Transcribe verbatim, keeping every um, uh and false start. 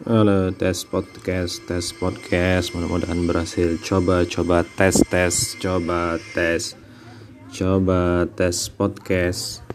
Halo, tes podcast, tes podcast. Mudah-mudahan berhasil. Coba, coba tes, tes, coba tes, coba tes podcast.